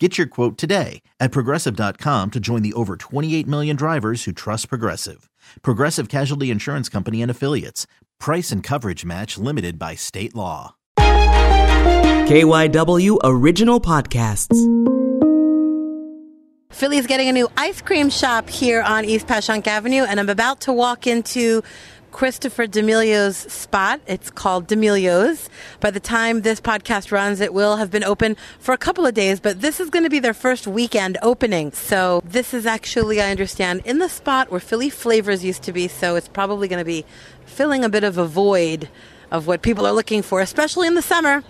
Get your quote today at Progressive.com to join the over 28 million drivers who trust Progressive. Progressive Casualty Insurance Company and Affiliates. Price and coverage match limited by state law. KYW Original Podcasts. Philly's getting a new ice cream shop here on East Passyunk Avenue, and I'm about to walk into Christopher D'Amelio's spot. It's called D'Amelio's. By the time this podcast runs, it will have been open for a couple of days, but this is going to be their first weekend opening. So this is actually, I understand, in the spot where Philly Flavors used to be, so it's probably going to be filling a bit of a void of what people are looking for, especially in the summer.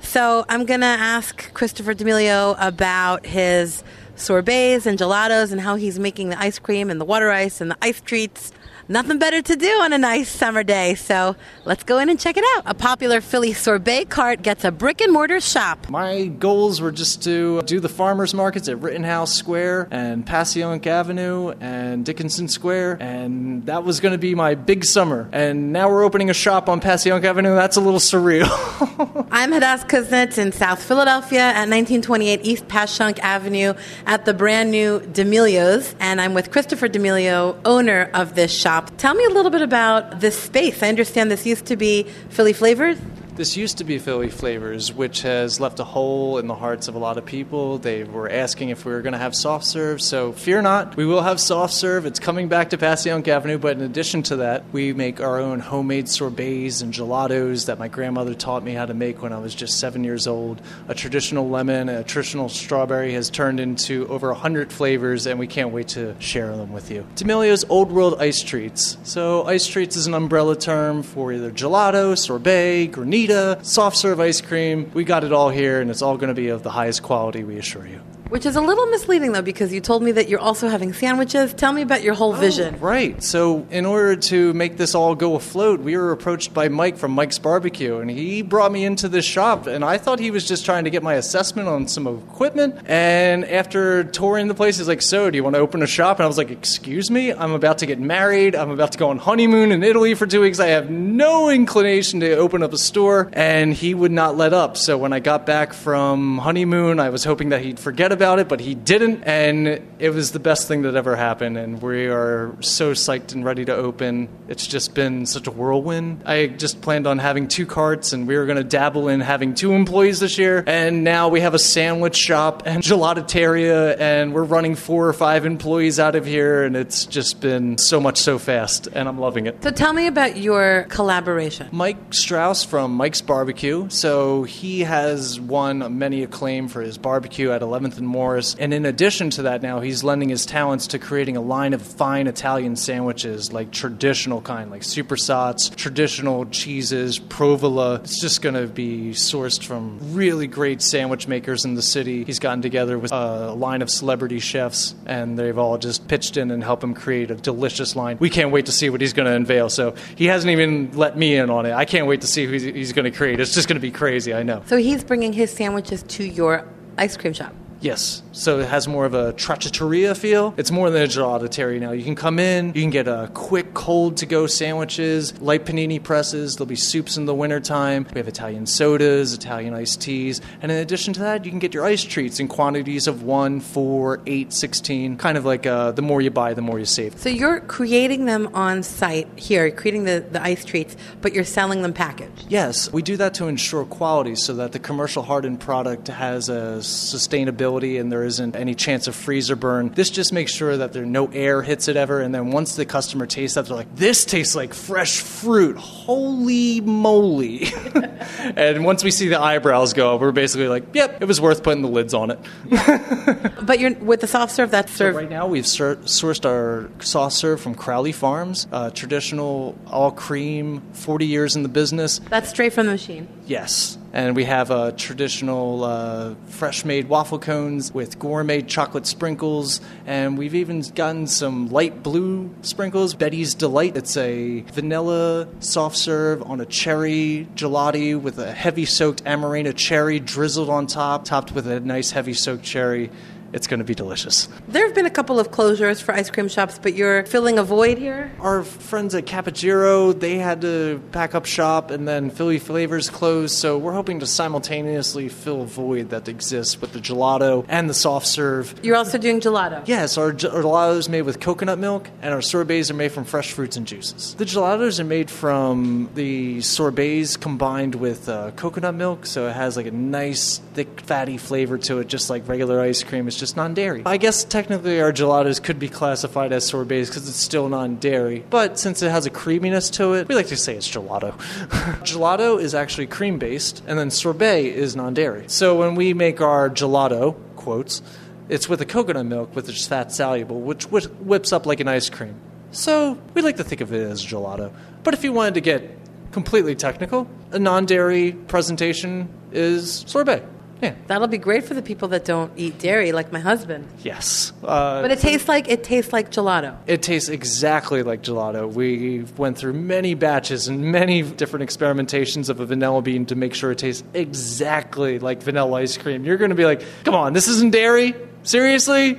So I'm going to ask Christopher D'Amelio about his sorbets and gelatos and how he's making the ice cream and the water ice and the ice treats. Nothing better to do on a nice summer day, so let's go in and check it out. A popular Philly sorbet cart gets a brick-and-mortar shop. My goals were just to do the farmers markets at Rittenhouse Square and Passyunk Avenue and Dickinson Square, and that was going to be my big summer. And now we're opening a shop on Passyunk Avenue. That's a little surreal. I'm Hadass Kuznets in South Philadelphia at 1928 East Passyunk Avenue at the brand-new D'Amelio's, and I'm with Christopher D'Amelio, owner of this shop. Tell me a little bit about this space. I understand this used to be Philly Flavors. This used to be Philly Flavors, which has left a hole in the hearts of a lot of people. They were asking if we were going to have soft serve, so fear not. We will have soft serve. It's coming back to Passyunk Avenue, but in addition to that, we make our own homemade sorbets and gelatos that my grandmother taught me how to make when I was just 7 years old. A traditional lemon, a traditional strawberry has turned into over 100 flavors, and we can't wait to share them with you. D'Amelio's Old World Ice Treats. So ice treats is an umbrella term for either gelato, sorbet, granita, soft serve ice cream. We got it all here, and it's all going to be of the highest quality, we assure you. Which is a little misleading, though, because you told me that you're also having sandwiches. Tell me about your whole vision. Right. So in order to make this all go afloat, we were approached by Mike from Mike's Barbecue, and he brought me into this shop, and I thought he was just trying to get my assessment on some equipment. And after touring the place, he's like, so, do you want to open a shop? And I was like, excuse me? I'm about to get married. I'm about to go on honeymoon in Italy for 2 weeks. I have no inclination to open up a store, and he would not let up. So when I got back from honeymoon, I was hoping that he'd forget about it, but he didn't, and it was the best thing that ever happened, and we are so psyched and ready to open. It's just been such a whirlwind. I just planned on having 2 carts, and we were going to dabble in having 2 employees this year, and now we have a sandwich shop and gelateria, and we're running 4 or 5 employees out of here, and it's just been so much so fast, and I'm loving it. So tell me about your collaboration. Mike Strauss from Mike's Barbecue. So he has won many acclaim for his barbecue at 11th and Morris. And in addition to that, now he's lending his talents to creating a line of fine Italian sandwiches, like traditional kind, like supersats, traditional cheeses, provola. It's just going to be sourced from really great sandwich makers in the city. He's gotten together with a line of celebrity chefs, and they've all just pitched in and helped him create a delicious line. We can't wait to see what he's going to unveil. So he hasn't even let me in on it. I can't wait to see who he's going to create. It's just going to be crazy, I know. So he's bringing his sandwiches to your ice cream shop. Yes, so it has more of a trattoria feel. It's more than a gelateria now. You can come in, you can get a quick cold to-go sandwiches, light panini presses, there'll be soups in the wintertime. We have Italian sodas, Italian iced teas, and in addition to that, you can get your ice treats in quantities of 1, 4, 8, 16, kind of like the more you buy, the more you save. So you're creating them on site here, creating the ice treats, but you're selling them packaged? Yes, we do that to ensure quality so that the commercial hardened product has a sustainability and there isn't any chance of freezer burn. This just makes sure that there no air hits it ever, and then once the customer tastes that, they're like, this tastes like fresh fruit. Holy moly. And once we see the eyebrows go up, we're basically like, yep, it was worth putting the lids on it. But you're with the soft serve, that's served. So right now we've sourced our soft serve from Crowley Farms, traditional all cream, 40 years in the business. That's straight from the machine. Yes. And we have traditional fresh-made waffle cones with gourmet chocolate sprinkles. And we've even gotten some light blue sprinkles. Betty's Delight. It's a vanilla soft serve on a cherry gelati with a heavy-soaked Amarena cherry drizzled on top, topped with a nice heavy-soaked cherry. It's going to be delicious. There have been a couple of closures for ice cream shops, but you're filling a void here? Our friends at Capogiro, they had to pack up shop, and then Philly Flavors closed, so we're hoping to simultaneously fill a void that exists with the gelato and the soft serve. You're also doing gelato? Yes, our gelato is made with coconut milk, and our sorbets are made from fresh fruits and juices. The gelatos are made from the sorbets combined with coconut milk, so it has like a nice, thick, fatty flavor to it, just like regular ice cream. It's just non-dairy. I guess technically our gelatos could be classified as sorbets because it's still non-dairy. But since it has a creaminess to it, we like to say it's gelato. Gelato is actually cream-based, and then sorbet is non-dairy. So when we make our gelato, quotes, it's with a coconut milk, which is fat-soluble, which whips up like an ice cream. So we like to think of it as gelato. But if you wanted to get completely technical, a non-dairy presentation is sorbet. Yeah. That'll be great for the people that don't eat dairy, like my husband. Yes. But it tastes like gelato. It tastes exactly like gelato. We went through many batches and many different experimentations of a vanilla bean to make sure it tastes exactly like vanilla ice cream. You're going to be like, come on, this isn't dairy? Seriously?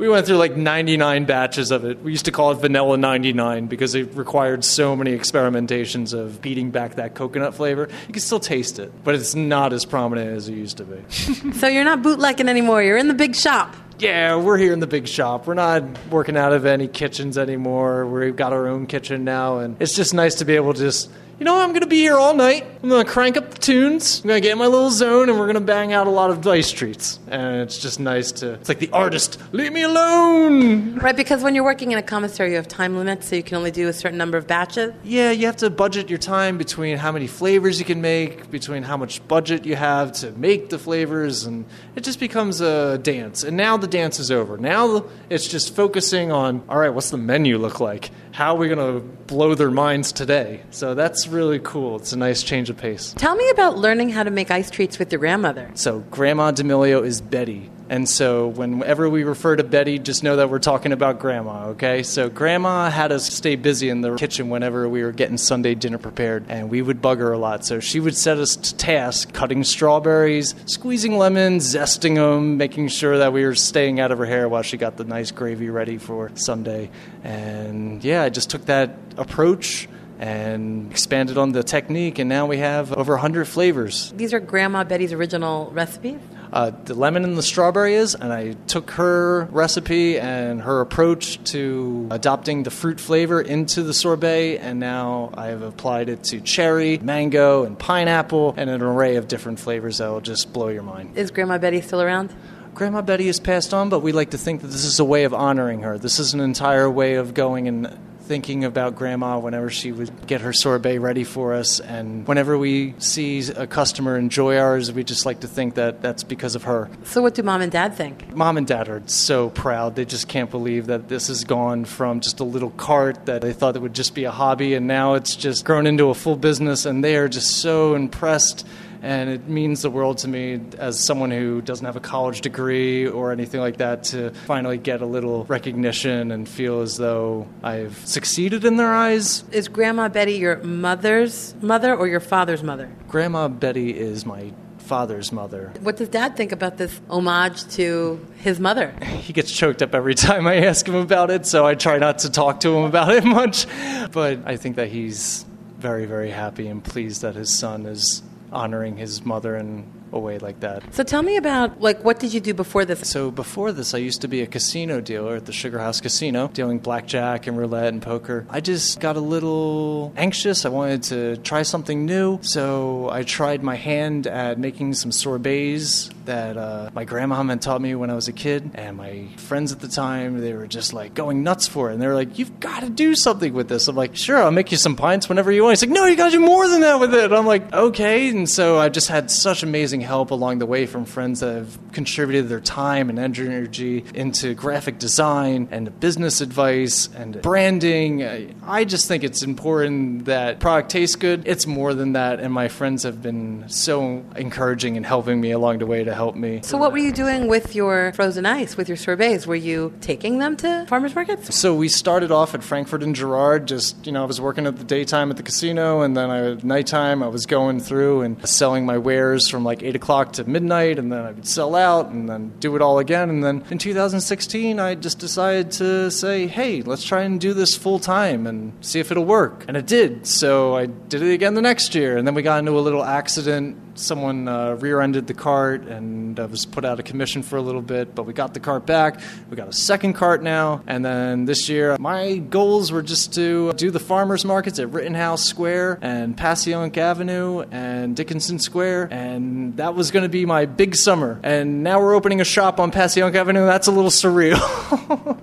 We went through like 99 batches of it. We used to call it Vanilla 99 because it required so many experimentations of beating back that coconut flavor. You can still taste it, but it's not as prominent as it used to be. So you're not bootlegging anymore. You're in the big shop. Yeah, we're here in the big shop. We're not working out of any kitchens anymore. We've got our own kitchen now, and it's just nice to be able to just, you know, I'm going to be here all night. I'm going to crank up the tunes. I'm going to get in my little zone, and we're going to bang out a lot of ice treats. And it's just nice to, it's like the artist, leave me alone. Right, because when you're working in a commissary, you have time limits, so you can only do a certain number of batches. Yeah, you have to budget your time between how many flavors you can make, between how much budget you have to make the flavors, and it just becomes a dance. And now the dance is over. Now it's just focusing on, all right, what's the menu look like? How are we going to blow their minds today? So that's really cool. It's a nice change of pace. Tell me about learning how to make ice treats with your grandmother. So Grandma D'Amelio is Betty. And so whenever we refer to Betty, just know that we're talking about Grandma, okay? So Grandma had us stay busy in the kitchen whenever we were getting Sunday dinner prepared, and we would bug her a lot. So she would set us to task cutting strawberries, squeezing lemons, zesting them, making sure that we were staying out of her hair while she got the nice gravy ready for Sunday. And yeah, I just took that approach and expanded on the technique, and now we have over 100 flavors. These are Grandma Betty's original recipes? The lemon and the strawberry is, and I took her recipe and her approach to adopting the fruit flavor into the sorbet, and now I've applied it to cherry, mango, and pineapple, and an array of different flavors that will just blow your mind. Is Grandma Betty still around? Grandma Betty has passed on, but we like to think that this is a way of honoring her. This is an entire way of going and thinking about Grandma whenever she would get her sorbet ready for us. And whenever we see a customer enjoy ours, we just like to think that that's because of her. So what do Mom and Dad think? Mom and Dad are so proud. They just can't believe that this has gone from just a little cart that they thought it would just be a hobby, and now it's just grown into a full business, and they are just so impressed. And it means the world to me as someone who doesn't have a college degree or anything like that to finally get a little recognition and feel as though I've succeeded in their eyes. Is Grandma Betty your mother's mother or your father's mother? Grandma Betty is my father's mother. What does Dad think about this homage to his mother? He gets choked up every time I ask him about it, so I try not to talk to him about it much. But I think that he's very, very happy and pleased that his son is honoring his mother and a way like that. So tell me about, what did you do before this? So before this, I used to be a casino dealer at the Sugar House Casino, dealing blackjack and roulette and poker. I just got a little anxious. I wanted to try something new, so I tried my hand at making some sorbets that my grandma had taught me when I was a kid, and my friends at the time, they were just, going nuts for it, and they were like, you've got to do something with this. I'm like, sure, I'll make you some pints whenever you want. He's like, no, you got to do more than that with it. I'm like, okay, and so I just had such amazing amazing help along the way from friends that have contributed their time and energy into graphic design and business advice and branding. I just think it's important that product tastes good. It's more than that, and my friends have been so encouraging and helping me along the way to help me. So what were you doing with your frozen ice, with your sorbets? Were you taking them to farmers markets? So we started off at Frankfurt and Girard. Just, I was working at the daytime at the casino, and then at nighttime I was going through and selling my wares from like 8 o'clock to midnight, and then I would sell out and then do it all again. And then in 2016 I just decided to say, hey, let's try and do this full time and see if it'll work. And it did. So I did it again the next year, and then we got into a little accident. Someone rear-ended the cart, and was put out of commission for a little bit, but we got the cart back. We got a second cart now, and then this year my goals were just to do the farmers markets at Rittenhouse Square and Passyunk Avenue and Dickinson Square, and that was going to be my big summer. And now we're opening a shop on Passyunk Avenue. That's a little surreal.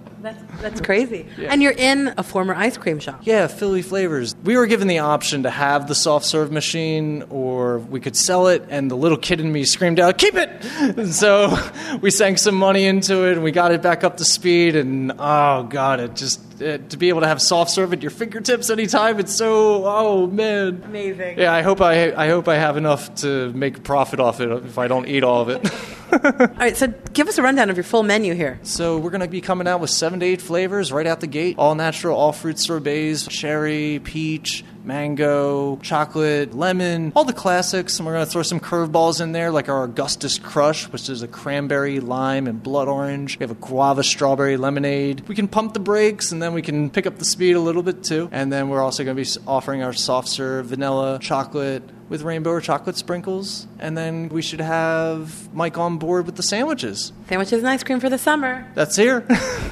That's crazy. Yeah. And you're in a former ice cream shop. Yeah, Philly Flavors. We were given the option to have the soft serve machine, or we could sell it, and the little kid in me screamed out, keep it! And so we sank some money into it, and we got it back up to speed, and oh, God, to be able to have soft serve at your fingertips anytime, it's so, oh, man. Amazing. Yeah, I hope I have enough to make a profit off it if I don't eat all of it. All right, so give us a rundown of your full menu here. So we're going to be coming out with 7 to 8 flavors right out the gate. All natural, all fruit sorbets, cherry, peach, mango, chocolate, lemon, all the classics. And we're going to throw some curveballs in there, like our Augustus Crush, which is a cranberry, lime, and blood orange. We have a guava, strawberry, lemonade. We can pump the brakes, and then we can pick up the speed a little bit, too. And then we're also going to be offering our soft serve, vanilla, chocolate, with rainbow or chocolate sprinkles. And then we should have Mike on board with the sandwiches. Sandwiches and ice cream for the summer. That's here.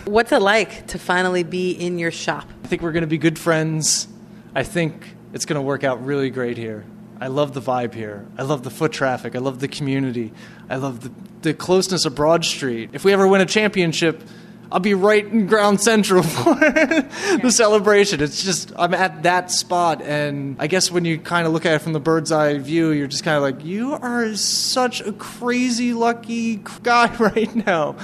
What's it like to finally be in your shop? I think we're going to be good friends. I think it's going to work out really great here. I love the vibe here. I love the foot traffic. I love the community. I love the closeness of Broad Street. If we ever win a championship, I'll be right in Ground Central for the celebration. It's just, I'm at that spot, and I guess when you kind of look at it from the bird's eye view, you're just kind of like, you are such a crazy lucky guy right now.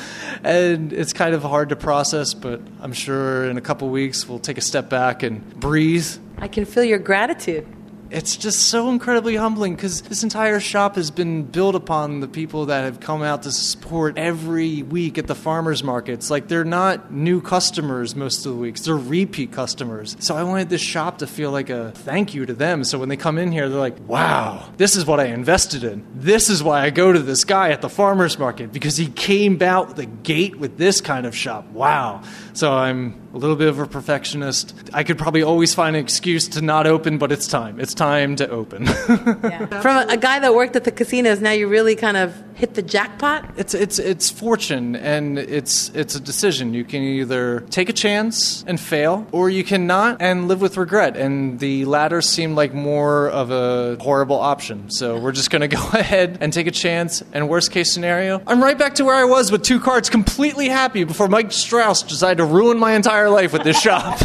And it's kind of hard to process, but I'm sure in a couple weeks we'll take a step back and breathe. I can feel your gratitude. It's just so incredibly humbling, because this entire shop has been built upon the people that have come out to support every week at the farmers markets. Like, they're not new customers most of the weeks. They're repeat customers. So I wanted this shop to feel like a thank you to them. So when they come in here, they're like, wow, this is what I invested in. This is why I go to this guy at the farmers market, because he came out the gate with this kind of shop. Wow. So I'm a little bit of a perfectionist. I could probably always find an excuse to not open, but it's time. It's time to open. Yeah. From a guy that worked at the casinos, now you really kind of hit the jackpot? It's fortune, and it's a decision. You can either take a chance and fail, or you cannot and live with regret. And the latter seemed like more of a horrible option. So we're just going to go ahead and take a chance, and worst case scenario, I'm right back to where I was with 2 carts, completely happy, before Mike Strauss decided to ruin my entire life with this shop.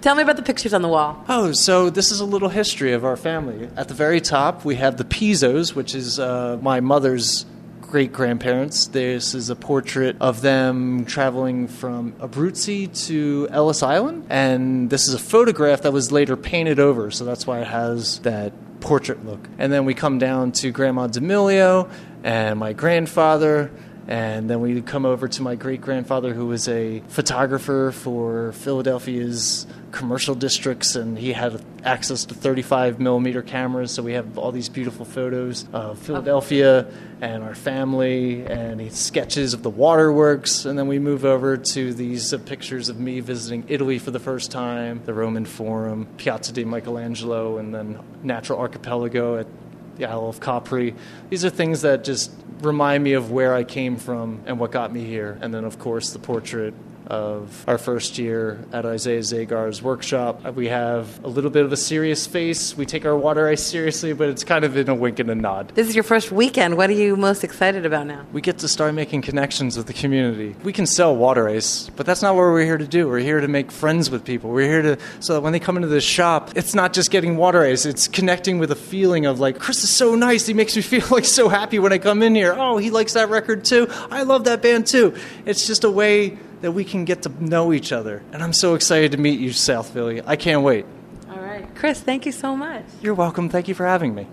Tell me about the pictures on the wall. Oh, so this is a little history of our family. At the very top, we have the Pizos, which is my mother's great-grandparents. This is a portrait of them traveling from Abruzzi to Ellis Island, and this is a photograph that was later painted over, so that's why it has that portrait look. And then we come down to Grandma D'Amelio and my grandfather. And then we come over to my great-grandfather, who was a photographer for Philadelphia's commercial districts, and he had access to 35-millimeter cameras, so we have all these beautiful photos of Philadelphia and our family, and he sketches of the waterworks. And then we move over to these pictures of me visiting Italy for the first time, the Roman Forum, Piazza di Michelangelo, and then natural archipelago at the Isle of Capri. These are things that just remind me of where I came from and what got me here. And then, of course, the portrait of our first year at Isaiah Zagar's workshop. We have a little bit of a serious face. We take our water ice seriously, but it's kind of in a wink and a nod. This is your first weekend. What are you most excited about now? We get to start making connections with the community. We can sell water ice, but that's not what we're here to do. We're here to make friends with people. We're here to, so that when they come into this shop, it's not just getting water ice. It's connecting with a feeling of like, Chris is so nice. He makes me feel like so happy when I come in here. Oh, he likes that record too. I love that band too. It's just a way that we can get to know each other. And I'm so excited to meet you, South Philly. I can't wait. All right. Chris, thank you so much. You're welcome. Thank you for having me.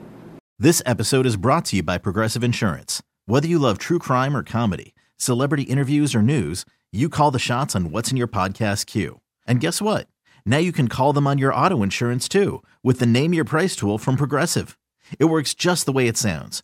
This episode is brought to you by Progressive Insurance. Whether you love true crime or comedy, celebrity interviews or news, you call the shots on what's in your podcast queue. And guess what? Now you can call them on your auto insurance too with the Name Your Price tool from Progressive. It works just the way it sounds.